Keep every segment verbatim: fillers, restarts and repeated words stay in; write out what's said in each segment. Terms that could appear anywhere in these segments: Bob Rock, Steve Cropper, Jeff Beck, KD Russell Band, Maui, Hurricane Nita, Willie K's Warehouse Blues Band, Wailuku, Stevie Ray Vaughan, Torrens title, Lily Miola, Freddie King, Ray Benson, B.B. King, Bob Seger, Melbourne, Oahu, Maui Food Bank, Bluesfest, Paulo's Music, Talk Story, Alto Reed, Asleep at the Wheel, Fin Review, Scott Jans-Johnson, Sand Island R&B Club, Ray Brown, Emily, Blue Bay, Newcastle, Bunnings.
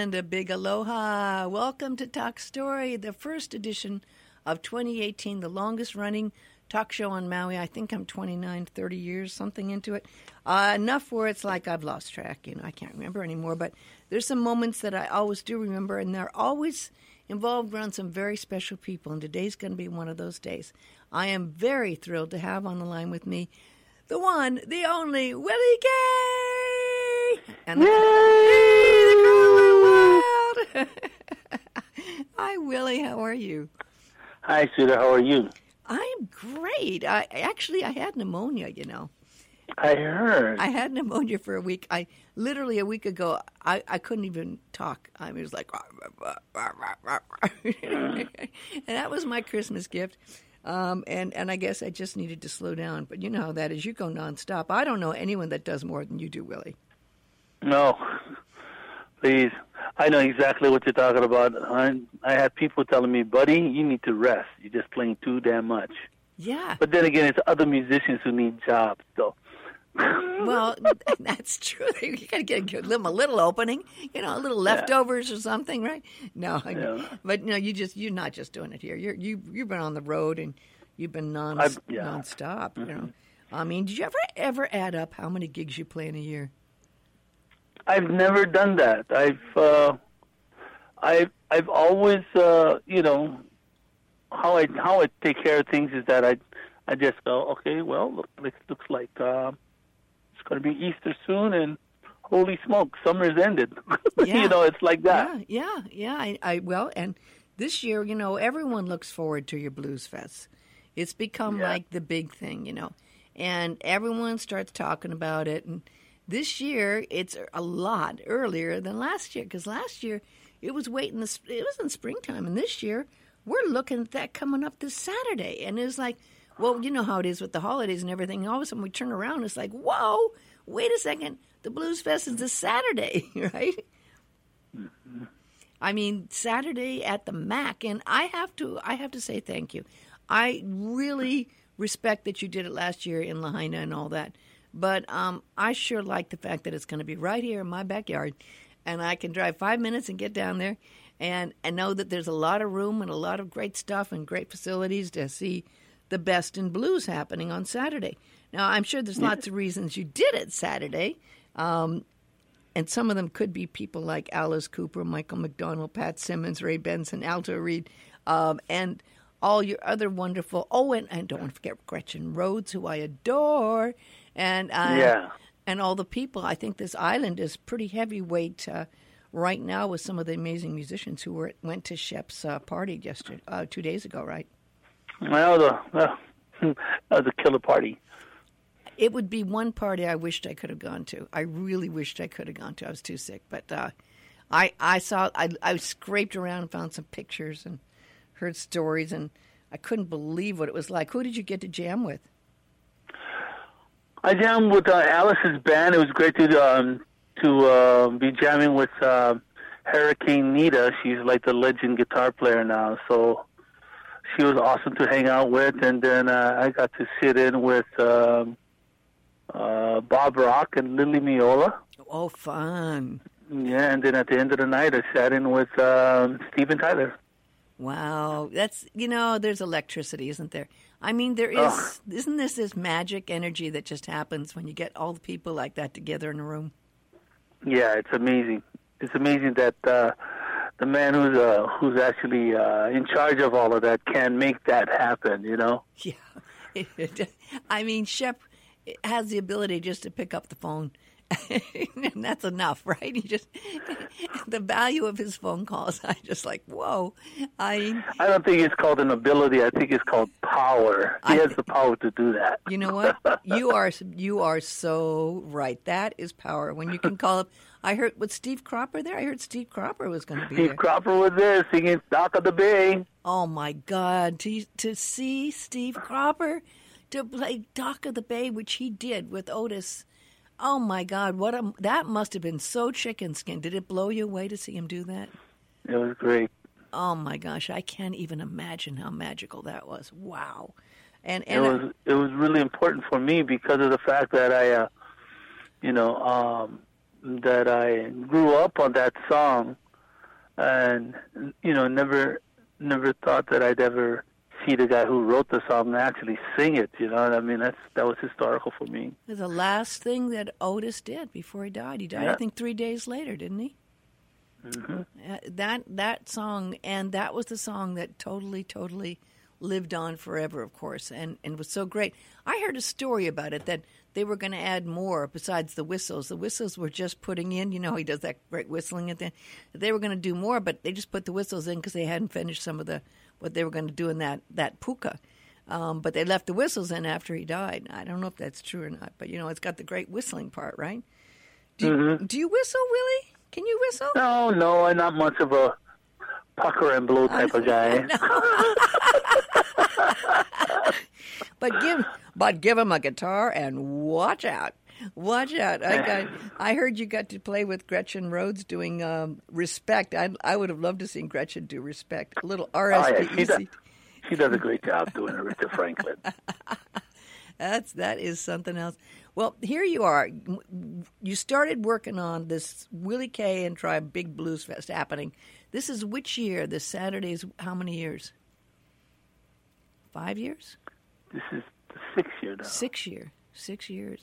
and a big aloha. Welcome to Talk Story, the first edition of twenty eighteen, the longest running talk show on Maui. I think I'm twenty-nine, thirty years, something into it. Uh, enough where it's like I've lost track, you know, I can't remember anymore. But there's some moments that I always do remember, and they're always involved around some very special people, and today's going to be one of those days. I am very thrilled to have on the line with me the one, the only, Willie Gay! And the, hey, the girl wild! Hi, Willie, how are you? Hi, Suda, how are you? I'm great. I actually, I had pneumonia, you know. I heard. I had pneumonia for a week. I literally a week ago, I, I couldn't even talk. I was like, rah, rah, rah, rah, rah. And that was my Christmas gift. Um, and, and I guess I just needed to slow down. But you know how that is. You go nonstop. I don't know anyone that does more than you do, Willie. No, please. I know exactly what you're talking about. I, I have people telling me, buddy, you need to rest. You're just playing too damn much. Yeah. But then again, it's other musicians who need jobs, though. So. Well, that's true. You got to get give them a little opening, you know, a little leftovers yeah. or something, right? No, I, yeah. but no, you just you're not just doing it here. You're you you've been on the road and you've been non yeah. nonstop. Mm-hmm. You know, I mean, did you ever ever add up how many gigs you play in a year? I've never done that. I've uh, I've I've always uh, you know how I how I take care of things is that I I just go okay. Well, look, it looks like. Uh, It's going to be Easter soon, and holy smoke, summer's ended. Yeah. You know, it's like that. Yeah, yeah, yeah. I, I well, and this year, you know, everyone looks forward to your Blues Fest. It's become yeah. like the big thing, you know, and everyone starts talking about it. And this year, it's a lot earlier than last year because last year it was waiting. The, it was in springtime, and this year we're looking at that coming up this Saturday, and it's like. Well, you know how it is with the holidays and everything. All of a sudden, we turn around, and it's like, whoa, wait a second. The Blues Fest is this Saturday, right? Mm-hmm. I mean, Saturday at the M A C C, and I have to I have to say thank you. I really respect that you did it last year in Lahaina and all that, but um, I sure like the fact that it's going to be right here in my backyard, and I can drive five minutes and get down there, and I know that there's a lot of room and a lot of great stuff and great facilities to see the best in blues happening on Saturday. Now, I'm sure there's lots of reasons you did it Saturday, um, and some of them could be people like Alice Cooper, Michael McDonald, Pat Simmons, Ray Benson, Alto Reed, um, and all your other wonderful... Oh, and I don't want to forget Gretchen Rhodes, who I adore, and uh, yeah. and all the people. I think this island is pretty heavyweight uh, right now with some of the amazing musicians who were went to Shep's uh, party yesterday, uh, two days ago, right? Well, the, uh, that was a killer party. It would be one party I wished I could have gone to. I really wished I could have gone to. I was too sick. But uh, I I saw, I, I scraped around and found some pictures and heard stories, and I couldn't believe what it was like. Who did you get to jam with? I jammed with uh, Alice's band. It was great to um, to uh, be jamming with uh, Hurricane Nita. She's like the legend guitar player now, so... She was awesome to hang out with, and then uh, I got to sit in with um, uh, Bob Rock and Lily Miola. Oh, fun. Yeah, and then at the end of the night, I sat in with um, Steven Tyler. Wow. That's, you know, there's electricity, isn't there? I mean, there is, oh. Isn't this this magic energy that just happens when you get all the people like that together in a room? Yeah, it's amazing. It's amazing that... Uh, The man who's uh, who's actually uh, in charge of all of that can make that happen, you know? Yeah. I mean, Shep has the ability just to pick up the phone, and that's enough, right? He just the value of his phone calls, I just like, whoa. I I don't think it's called an ability. I think it's called power. He I, has the power to do that. You know what? You are you are so right. That is power. When you can call up. I heard, was Steve Cropper there? I heard Steve Cropper was going to be Steve there. Steve Cropper was there singing Dock of the Bay. Oh, my God. To, to see Steve Cropper to play Dock of the Bay, which he did with Otis. Oh, my God. What a, that must have been so chicken skin. Did it blow you away to see him do that? It was great. Oh, my gosh. I can't even imagine how magical that was. Wow. And, and it, was, it was really important for me because of the fact that I, uh, you know... Um, that I grew up on that song and, you know, never never thought that I'd ever see the guy who wrote the song and actually sing it, you know what I mean? That's, that was historical for me. The last thing that Otis did before he died, he died, yeah. I think, three days later, didn't he? Mm-hmm. Uh, that that song, and that was the song that totally, totally lived on forever, of course, and, and was so great. I heard a story about it that they were going to add more besides the whistles. The whistles were just putting in, you know, he does that great whistling at the end. They were going to do more, but they just put the whistles in because they hadn't finished some of the what they were going to do in that, that puka. Um, but they left the whistles in after he died. I don't know if that's true or not, but, you know, it's got the great whistling part, right? Do, mm-hmm. you, do you whistle, Willie? Can you whistle? No, no, I'm not much of a pucker and blow type of guy. But give, but give him a guitar and watch out, watch out. I got, I heard you got to play with Gretchen Rhodes doing um, "Respect." I, I would have loved to see Gretchen do "Respect." A little R S P E C. Oh, yeah. she, does, she does a great job doing it, Richard Franklin. That's that is something else. Well, here you are. You started working on this Willie K and Tribe Big Blues Fest happening. This is which year? This Saturday is how many years? Five years? This is the sixth year now. Six year. Six years.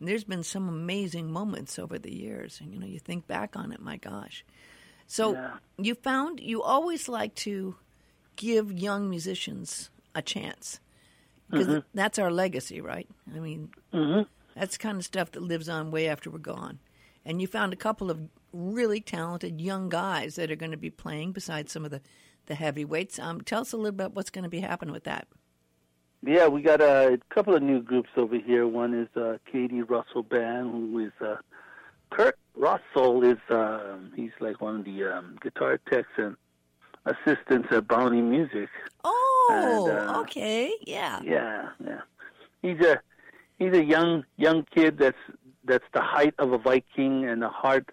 And there's been some amazing moments over the years. And, you know, you think back on it, my gosh. So yeah. you found you always like to give young musicians a chance. Because mm-hmm. that's our legacy, right? I mean, mm-hmm. that's the kind of stuff that lives on way after we're gone. And you found a couple of really talented young guys that are going to be playing besides some of the, the heavyweights. Um, tell us a little bit about what's going to be happening with that. Yeah, we got a couple of new groups over here. One is uh, K D Russell Band, who is uh, Kurt Russell. Is uh, he's like one of the um, guitar techs and assistants at Bounty Music. Oh, and, uh, okay, yeah, yeah, yeah. He's a he's a young young kid that's that's the height of a Viking and the heart,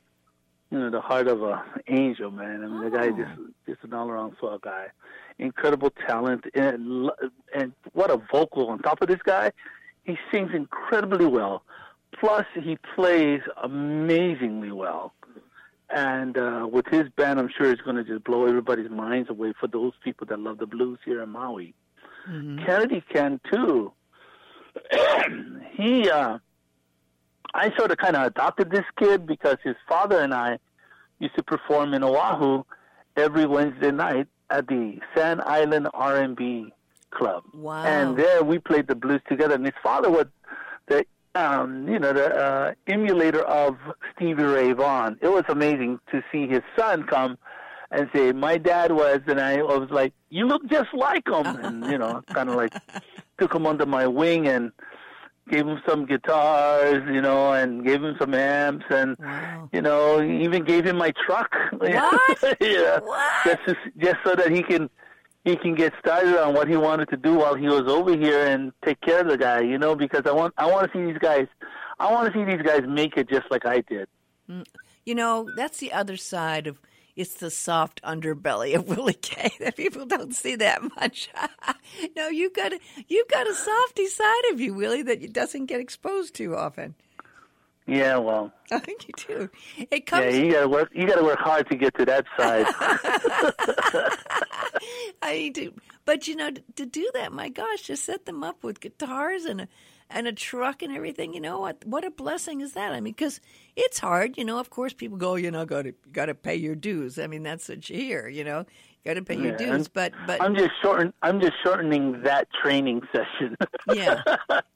you know, the heart of a angel, man. I mean, oh. the guy just just an all around swell guy, incredible talent, and and what a vocal on top of this guy. He sings incredibly well, plus he plays amazingly well. And uh, with his band, I'm sure it's going to just blow everybody's minds away for those people that love the blues here in Maui. Mm-hmm. Kennedy Cantu, he, uh, I sort of kind of adopted this kid because his father and I used to perform in Oahu every Wednesday night at the Sand Island R and B Club. Wow. And there we played the blues together. And his father was the Um, you know, the uh, emulator of Stevie Ray Vaughan. It was amazing to see his son come and say, my dad was, and I was like, you look just like him. And, you know, kind of like took him under my wing and gave him some guitars, you know, and gave him some amps and, wow. you know, even gave him my truck. What? yeah. What? Just, to, just so that he can, he can get started on what he wanted to do while he was over here and take care of the guy, you know, because I want I want to see these guys, I want to see these guys make it just like I did. You know, that's the other side of, it's the soft underbelly of Willie K that people don't see that much. No, you've got, a, you've got a softy side of you, Willie, that doesn't get exposed to often. Yeah, well, I think you do. It comes. Yeah, you gotta work. You gotta work hard to get to that side. I do, but you know, to, to do that, my gosh, just set them up with guitars and a, and a truck and everything. You know what? What a blessing is that? I mean, because it's hard. You know, of course, people go, you know, got to got to pay your dues. I mean, that's what you hear. You know, got to pay yeah, your dues. I'm, but but I'm just shorten. I'm just shortening that training session. yeah.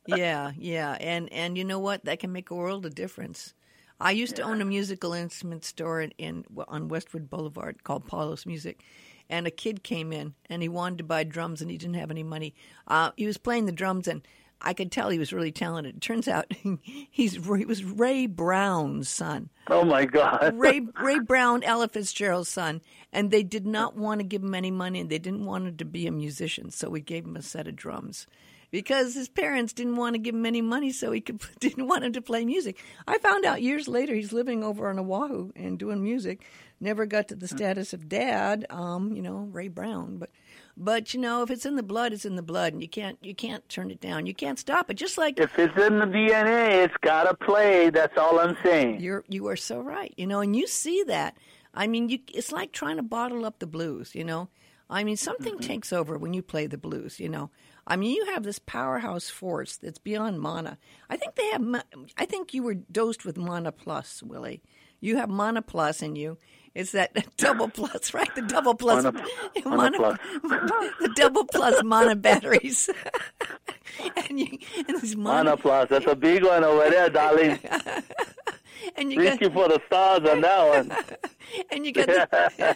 Yeah, yeah, and and you know what? That can make a world of difference. I used yeah. to own a musical instrument store in, in on Westwood Boulevard called Paulo's Music, and a kid came in, and he wanted to buy drums, and he didn't have any money. Uh, he was playing the drums, and I could tell he was really talented. It turns out he's he was Ray Brown's son. Oh, my God. Ray Ray Brown, Ella Fitzgerald's son, and they did not want to give him any money, and they didn't want him to be a musician, so we gave him a set of drums. Because his parents didn't want to give him any money, so he could, didn't want him to play music. I found out years later he's living over on Oahu and doing music. Never got to the status of dad, um, you know, Ray Brown. But, but you know, if it's in the blood, it's in the blood, and you can't you can't turn it down. You can't stop it. Just like if it's in the D N A, it's gotta play. That's all I'm saying. You're you are so right. You know, and you see that. I mean, you, it's like trying to bottle up the blues, you know. I mean, something mm-hmm. takes over when you play the blues, you know. I mean, you have this powerhouse force that's beyond Mana. I think they have. I think you were dosed with Mana Plus, Willie. You have Mana Plus in you. It's that double plus, right? The double plus, Mana, Mana, Mana plus. The double plus Mana batteries. and, you, and this Mana, Mana Plus. That's a big one over there, darling. And you Thank got, you for the stars on that one. And you got this,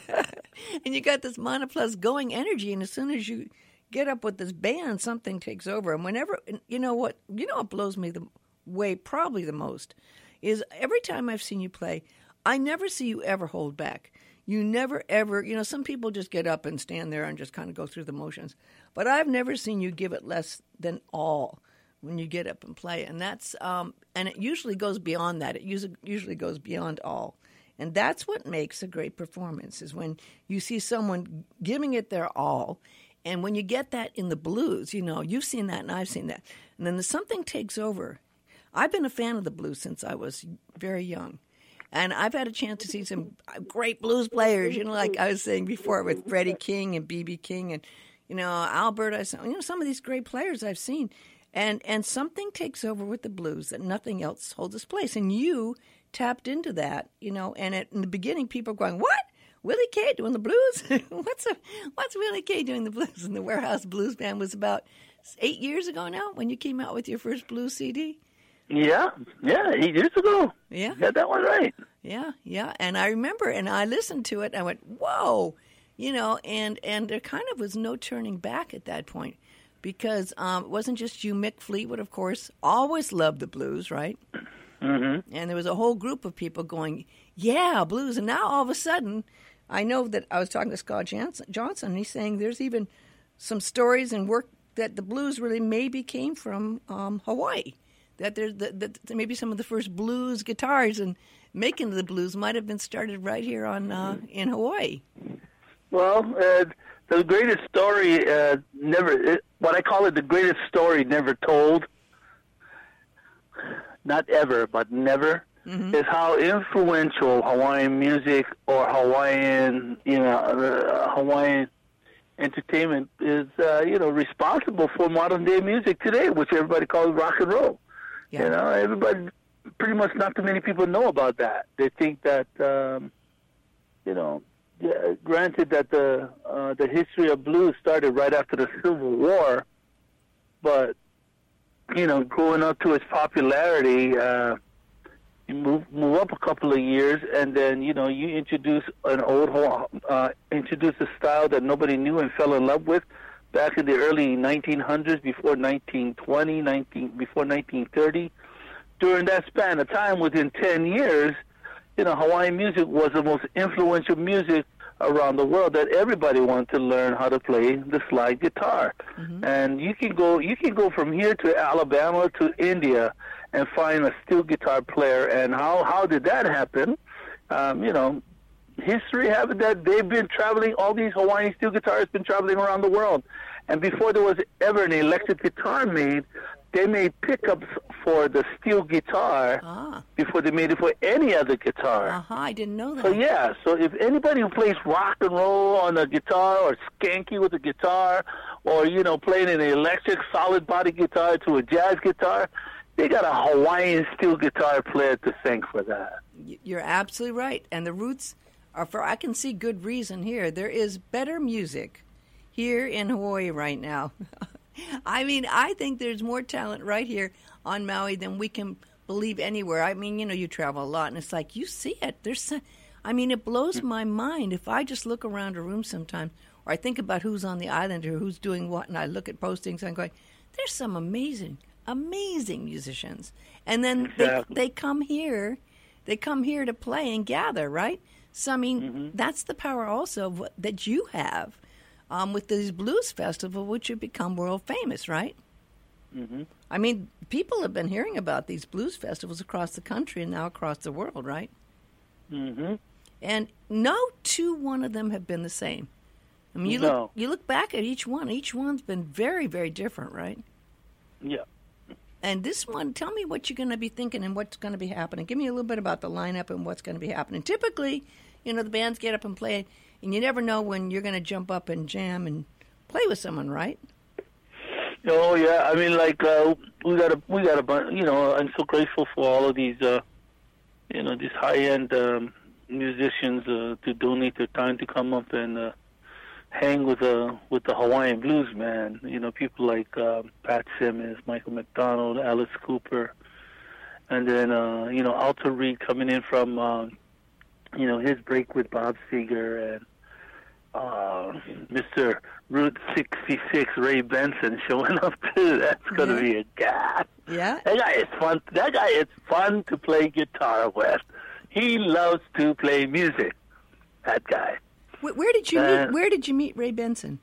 and you got this Mana Plus going energy, and as soon as you get up with this band, something takes over. And whenever, you know what, you know what blows me the way probably the most is every time I've seen you play, I never see you ever hold back. You never ever, you know, some people just get up and stand there and just kind of go through the motions. But I've never seen you give it less than all when you get up and play. And that's, um, and it usually goes beyond that. It usually, usually goes beyond all. And that's what makes a great performance is when you see someone giving it their all. And when you get that in the blues, you know, you've seen that and I've seen that. And then something takes over. I've been a fan of the blues since I was very young. And I've had a chance to see some great blues players, you know, like I was saying before with Freddie King and B B. King and, you know, Albert. I saw, you know, some of these great players I've seen. And and something takes over with the blues that nothing else holds its place. And you tapped into that, you know, and at, in the beginning people were going, what? Willie K doing the blues? what's a, what's Willie K doing the blues? And the Warehouse Blues Band was about eight years ago now when you came out with your first blues C D. Yeah, yeah, eight years ago. Yeah. You got that one right. Yeah, yeah. And I remember, and I listened to it, and I went, whoa, you know, and, and there kind of was no turning back at that point because um, it wasn't just you. Mick Fleetwood, of course, always loved the blues, right? Mm-hmm. And there was a whole group of people going, yeah, blues. And now all of a sudden, I know that I was talking to Scott Johnson, and he's saying there's even some stories and work that the blues really maybe came from um, Hawaii. That there's the, that maybe some of the first blues guitars and making the blues might have been started right here on uh, in Hawaii. Well, uh, the greatest story uh, never, it, what I call it, the greatest story never told, not ever, but never, mm-hmm. is how influential Hawaiian music or Hawaiian, you know, uh, Hawaiian entertainment is, uh, you know, responsible for modern day music today, which everybody calls rock and roll. Yeah. You know, everybody, pretty much not too many people know about that. They think that, um, you know, yeah, granted that the uh, the history of blues started right after the Civil War, but, you know, growing up to its popularity, uh, you move move up a couple of years, and then, you know, you introduce an old, uh, introduce a style that nobody knew and fell in love with. Back in the early nineteen hundreds, before nineteen twenty, nineteen, before nineteen thirty, during that span of time, within ten years, you know, Hawaiian music was the most influential music around the world that everybody wanted to learn how to play the slide guitar. Mm-hmm. And you can go, you can go from here to Alabama to India and find a steel guitar player. And how, how did that happen? Um, you know, history have it that they've been traveling, all these Hawaiian steel guitarists been traveling around the world. And before there was ever an electric guitar made, they made pickups for the steel guitar ah. before they made it for any other guitar. Uh-huh, I didn't know that. So yeah, so if anybody who plays rock and roll on a guitar or skanky with a guitar or, you know, playing an electric solid body guitar to a jazz guitar, they got a Hawaiian steel guitar player to thank for that. You're absolutely right. And the roots... For I can see good reason here. There is better music here in Hawaii right now. I mean, I think there's more talent right here on Maui than we can believe anywhere. I mean, you know, you travel a lot, and it's like you see it. There's, I mean, it blows my mind if I just look around a room sometime, or I think about who's on the island or who's doing what, and I look at postings. And I'm going, there's some amazing, amazing musicians, and then exactly. they they come here, they come here to play and gather, right? So, I mean, mm-hmm. that's the power also of what, that you have um, with these blues festivals, which have become world famous, right? Mm-hmm. I mean, people have been hearing about these blues festivals across the country and now across the world, right? Mm-hmm. And no two one of them have been the same. I mean, you, no. look, you look back at each one. Each one's been very, very different, right? Yeah. And this one, tell me what you're going to be thinking and what's going to be happening. Give me a little bit about the lineup and what's going to be happening. Typically, you know, the bands get up and play, and you never know when you're going to jump up and jam and play with someone, right? Oh yeah, I mean, like uh, we got a we got a bunch. You know, I'm so grateful for all of these, uh, you know, these high end um, musicians uh, to donate their time to come up and uh, hang with the uh, with the Hawaiian blues, man. You know, people like uh, Pat Simmons, Michael McDonald, Alice Cooper, and then uh, you know, Alto Reed coming in from uh, you know, his break with Bob Seger and. Uh, Mister Route sixty-six, Ray Benson, showing up too. That's going to yeah. be a guy. Yeah. That guy is fun. That guy is fun to play guitar with. He loves to play music. That guy. Where, where did you uh, meet? Where did you meet Ray Benson?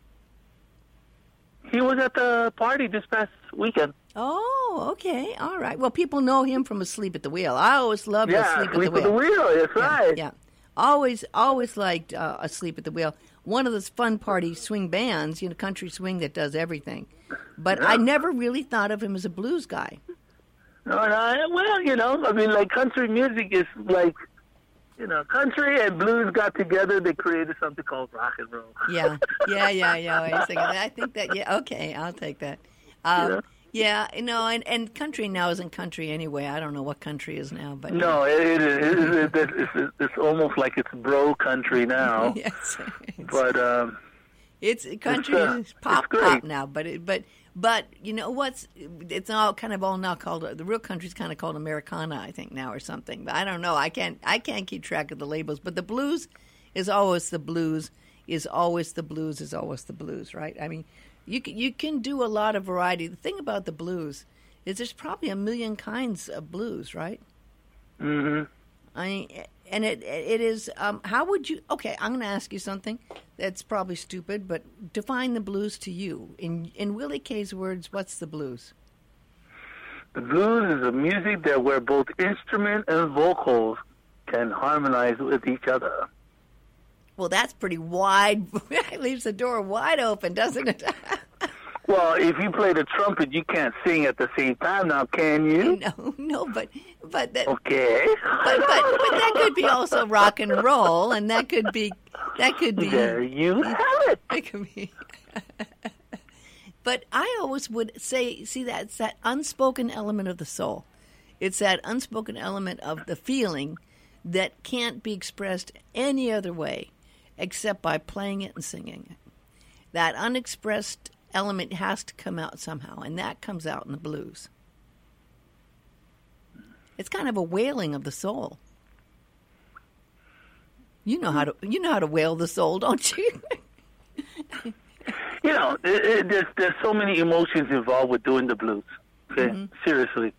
He was at the party this past weekend. Oh, okay, all right. Well, people know him from Asleep at the Wheel. I always loved yeah, Asleep at the Wheel. Asleep at the Wheel. That's yeah, right. Yeah. Always, always liked uh, Asleep at the Wheel. One of those fun party swing bands, you know, country swing that does everything. But yeah. I never really thought of him as a blues guy. No, no, well, you know, I mean, like country music is like, you know, country and blues got together. They created something called rock and roll. Yeah, yeah, yeah, yeah. Wait a second. I think that, yeah, okay, I'll take that. Um, yeah. Yeah, you know, and, and country now isn't country anyway. I don't know what country is now, but no, it, it is. It, it, it's, it's almost like it's bro country now. Yes, it's, but um, it's country it's, uh, is pop it's pop now. But it, but but you know what's? It's all kind of all now called the real country's kind of called Americana, I think now or something. But I don't know. I can't I can't keep track of the labels. But the blues is always the blues. Is always the blues. Is always the blues. Right? I mean. You can, you can do a lot of variety. The thing about the blues is there's probably a million kinds of blues, right? Mm-hmm. I mean, and it it is. Um, how would you? Okay, I'm going to ask you something that's probably stupid, but define the blues to you in in Willie Kay's words. What's the blues? The blues is a music that where both instrument and vocals can harmonize with each other. Well, that's pretty wide. It leaves the door wide open, doesn't it? Well, if you play the trumpet, you can't sing at the same time now, can you? No, no, but... but that, okay. But, but, but that could be also rock and roll, and that could be... That could be there you have it. It could be... But I always would say, see, that's that unspoken element of the soul. It's that unspoken element of the feeling that can't be expressed any other way. Except by playing it and singing it. That unexpressed element has to come out somehow, and that comes out in the blues. It's kind of a wailing of the soul. You know how to you know how to wail the soul, don't you? You know, it, it, there's there's so many emotions involved with doing the blues. Okay, mm-hmm. Seriously,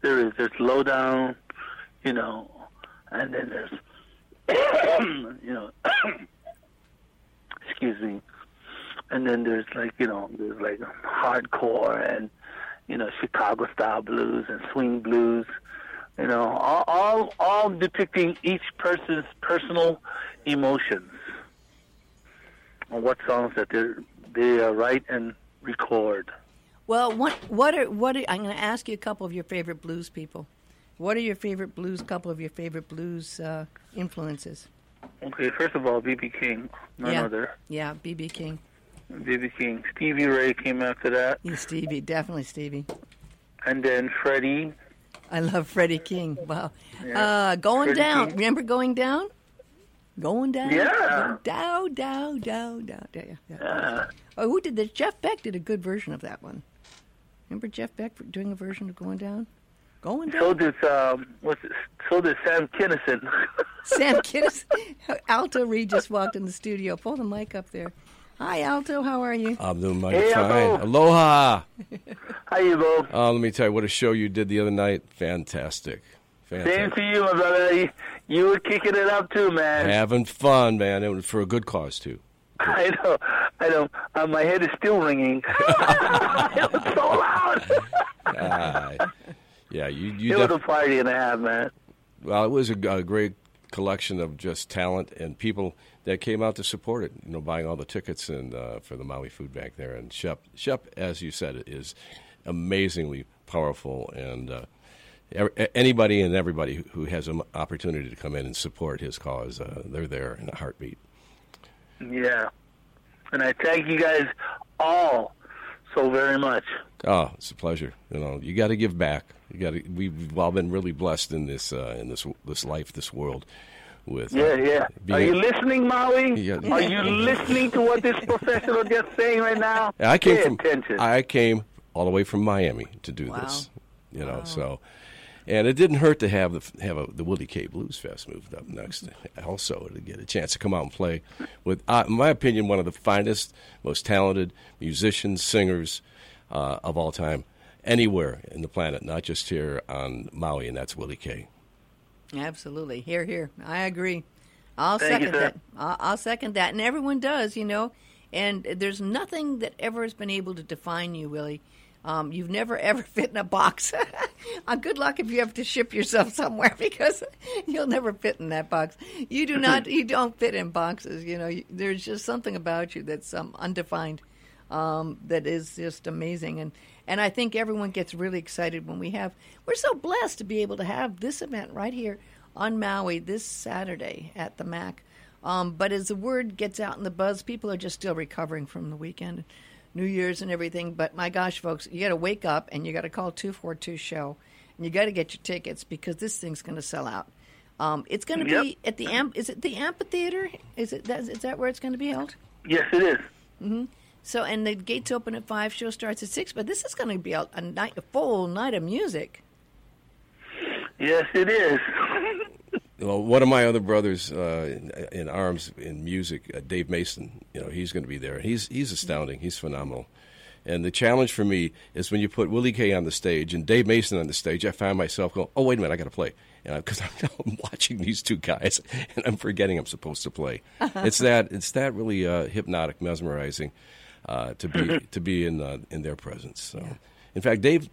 there is there's low down, you know, and then there's. You know, excuse me. And then there's like, you know, there's like hardcore and, you know, Chicago style blues and swing blues, you know, all, all, all depicting each person's personal emotions and what songs that they write and record. Well, what what are what are, I'm going to ask you a couple of your favorite blues people. What are your favorite blues, couple of your favorite blues uh, influences? Okay, first of all, B B. King, none yeah. other. Yeah, B B. King. B B. King. Stevie Ray came after that. Yeah, Stevie, definitely Stevie. And then Freddie. I love Freddie King. Wow. Yeah. Uh, going Freddie down. King. Remember going down? Going down. Yeah. Down, down, down, down. Yeah. yeah. yeah. Oh, who did this? Jeff Beck did a good version of that one. Remember Jeff Beck doing a version of Going Down? Going down. So did um, what's it? So did Sam Kinison. Sam Kinison. Alto Reed just walked in the studio. Pull the mic up there. Hi, Alto. How are you? I'm doing mighty hey, fine. Aloha. How you, Bo? Uh, let me tell you what a show you did the other night. Fantastic. Fantastic. Same to you, my brother. You, you were kicking it up too, man. Having fun, man. It was for a good cause too. I know. I know. Uh, my head is still ringing. It was so loud. uh, Yeah, you. you it was def- a party and a half, man. Well, it was a, a great collection of just talent and people that came out to support it. You know, buying all the tickets and uh, for the Maui Food Bank there. And Shep, Shep, as you said, is amazingly powerful and uh, anybody and everybody who has an opportunity to come in and support his cause, uh, they're there in a heartbeat. Yeah. And I thank you guys all so very much. Oh, it's a pleasure. You know, you got to give back. You got to. We've all been really blessed in this, uh, in this, this life, this world. With yeah, uh, yeah. Are you listening, Maui? Yeah. Are you listening to what this professional just saying right now? I came Pay from. Attention. I came all the way from Miami to do wow. this. You know, wow. so. And it didn't hurt to have the have a, the Willie K. Blues Fest moved up next, also to get a chance to come out and play with, uh, in my opinion, one of the finest, most talented musicians, singers uh, of all time, anywhere in the planet, not just here on Maui, and that's Willie K. Absolutely, hear, hear. I agree. I'll Thank second you, that. I'll, I'll second that, and everyone does, you know. And there's nothing that ever has been able to define you, Willie. Um, you've never, ever fit in a box. uh, good luck if you have to ship yourself somewhere, because you'll never fit in that box. You do not, you don't fit in boxes. You know, you, there's just something about you that's um, undefined um, that is just amazing. And, and I think everyone gets really excited when we have, we're so blessed to be able to have this event right here on Maui this Saturday at the M A C C. Um, but as the word gets out in the buzz, people are just still recovering from the weekend, New Year's and everything, but my gosh, folks, you got to wake up and you got to call two four two show, and you got to get your tickets because this thing's going to sell out. Um, it's going to yep. be at the amp. Is it the amphitheater? Is it that, is that where it's going to be held? Yes, it is. Mm-hmm. So, and the gates open at five. Show starts at six. But this is going to be a, a night, a full night of music. Yes, it is. Well, one of my other brothers uh, in, in arms in music, uh, Dave Mason, you know, he's going to be there. He's he's astounding. He's phenomenal. And the challenge for me is when you put Willie K on the stage and Dave Mason on the stage, I find myself going, oh, wait a minute, I got to play. Because I'm, I'm watching these two guys and I'm forgetting I'm supposed to play. Uh-huh. It's that it's that really uh, hypnotic, mesmerizing uh, to be to be in uh, in their presence. So. Yeah. In fact, Dave,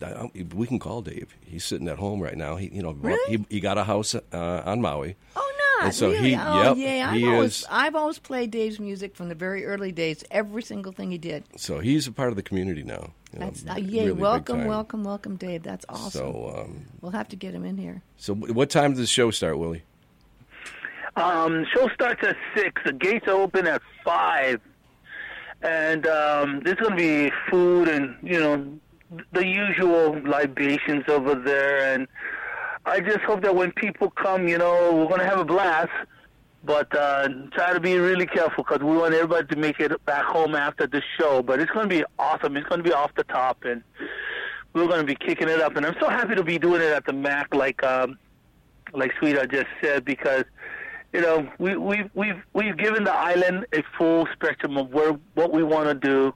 we can call Dave. He's sitting at home right now. He, you know, really? he, he got a house uh, on Maui. Oh, not and so really? He, oh, yep, yeah. I've, he always, is, I've always played Dave's music from the very early days. Every single thing he did. So he's a part of the community now. You That's know, uh, yeah. Really welcome, welcome, welcome, Dave. That's awesome. So um, we'll have to get him in here. So, what time does the show start, Willie? Um, show starts at six. The gates open at five, and um, there's going to be food and you know. the usual libations over there, and I just hope that when people come, you know, we're going to have a blast, but uh, try to be really careful because we want everybody to make it back home after the show, but it's going to be awesome. It's going to be off the top, and we're going to be kicking it up, and I'm so happy to be doing it at the M A C C, like um, like Sweetheart just said, because, you know, we, we've, we've, we've given the island a full spectrum of where what we want to do,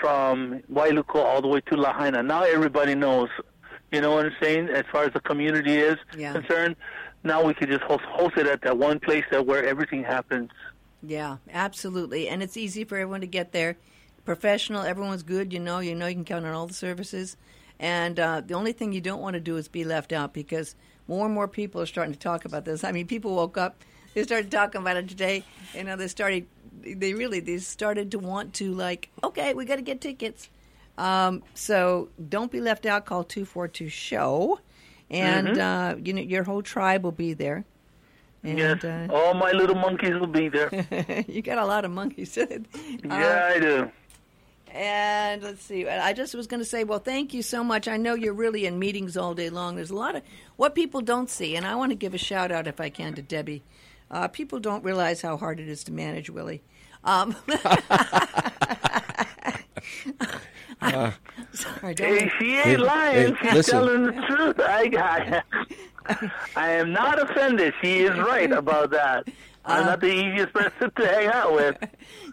from Wailuku all the way to Lahaina. Now everybody knows, you know what I'm saying, as far as the community is yeah. concerned. Now we could just host, host it at that one place that where everything happens. Yeah, absolutely. And it's easy for everyone to get there. Professional, everyone's good, you know. You know you can count on all the services. And uh, the only thing you don't want to do is be left out because more and more people are starting to talk about this. I mean, people woke up. They started talking about it today. You know, they started, they really, they started to want to, like, okay, we got to get tickets. Um, so don't be left out. Call two four two show. And, mm-hmm. uh, you know, your whole tribe will be there. And, yes. Uh, all my little monkeys will be there. You got a lot of monkeys. uh, yeah, I do. And let's see. I just was going to say, well, thank you so much. I know you're really in meetings all day long. There's a lot of what people don't see. And I want to give a shout out, if I can, to Debbie. Uh, people don't realize how hard it is to manage, Willie. Um, uh, sorry, don't hey, she ain't hey, lying. Hey, She's listen. telling the truth. I, I, I am not offended. She is right about that. I'm um, not the easiest person to hang out with.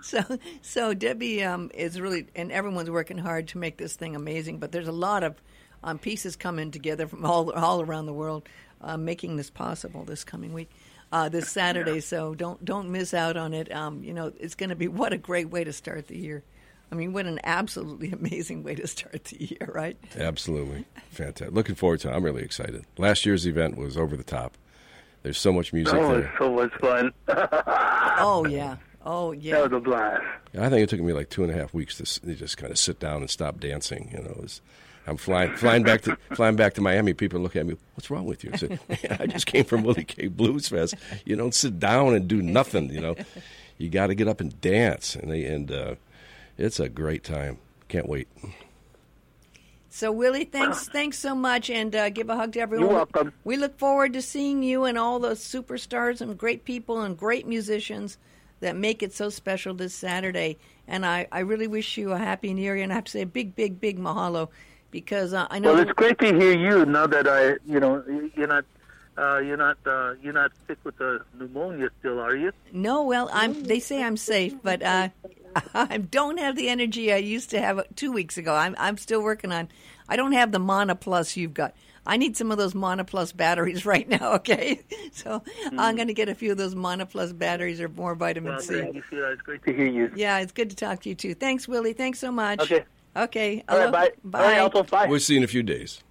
So, so Debbie um, is really, and everyone's working hard to make this thing amazing. But there's a lot of um, pieces coming together from all all around the world, uh, making this possible this coming week. Uh, this Saturday, yeah. so don't don't miss out on it. Um, you know, it's going to be what a great way to start the year. I mean, what an absolutely amazing way to start the year, right? Absolutely. Fantastic. Looking forward to it. I'm really excited. Last year's event was over the top. There's so much music oh, there. Oh, so much fun. oh, yeah. Oh, yeah. That was a blast. I think it took me like two and a half weeks to just kind of sit down and stop dancing. You know, it was, I'm flying flying back to flying back to Miami. People look at me, what's wrong with you? I said, man, I just came from Willie K. Blues Fest. You don't sit down and do nothing. You know, you got to get up and dance, and they, and uh, it's a great time. Can't wait. So, Willie, thanks thanks so much, and uh, give a hug to everyone. You're welcome. We look forward to seeing you and all those superstars and great people and great musicians that make it so special this Saturday. And I, I really wish you a happy new year, and I have to say a big, big, big mahalo, because uh, I know. Well, it's great to hear you. Now that I, you know, you're not, uh, you're not, uh, you're not sick with the pneumonia still, are you? No. Well, I'm. They say I'm safe, but uh, I don't have the energy I used to have two weeks ago. I'm, I'm still working on. I don't have the Monoplus you've got. I need some of those Monoplus batteries right now, okay? So mm. I'm going to get a few of those Monoplus batteries or more vitamin well, C. Thank you, Sheila. It's great to hear you. Yeah, it's good to talk to you, too. Thanks, Willie. Thanks so much. Okay. Okay. All right, bye. Bye. All right, Alto, bye. We'll see you in a few days.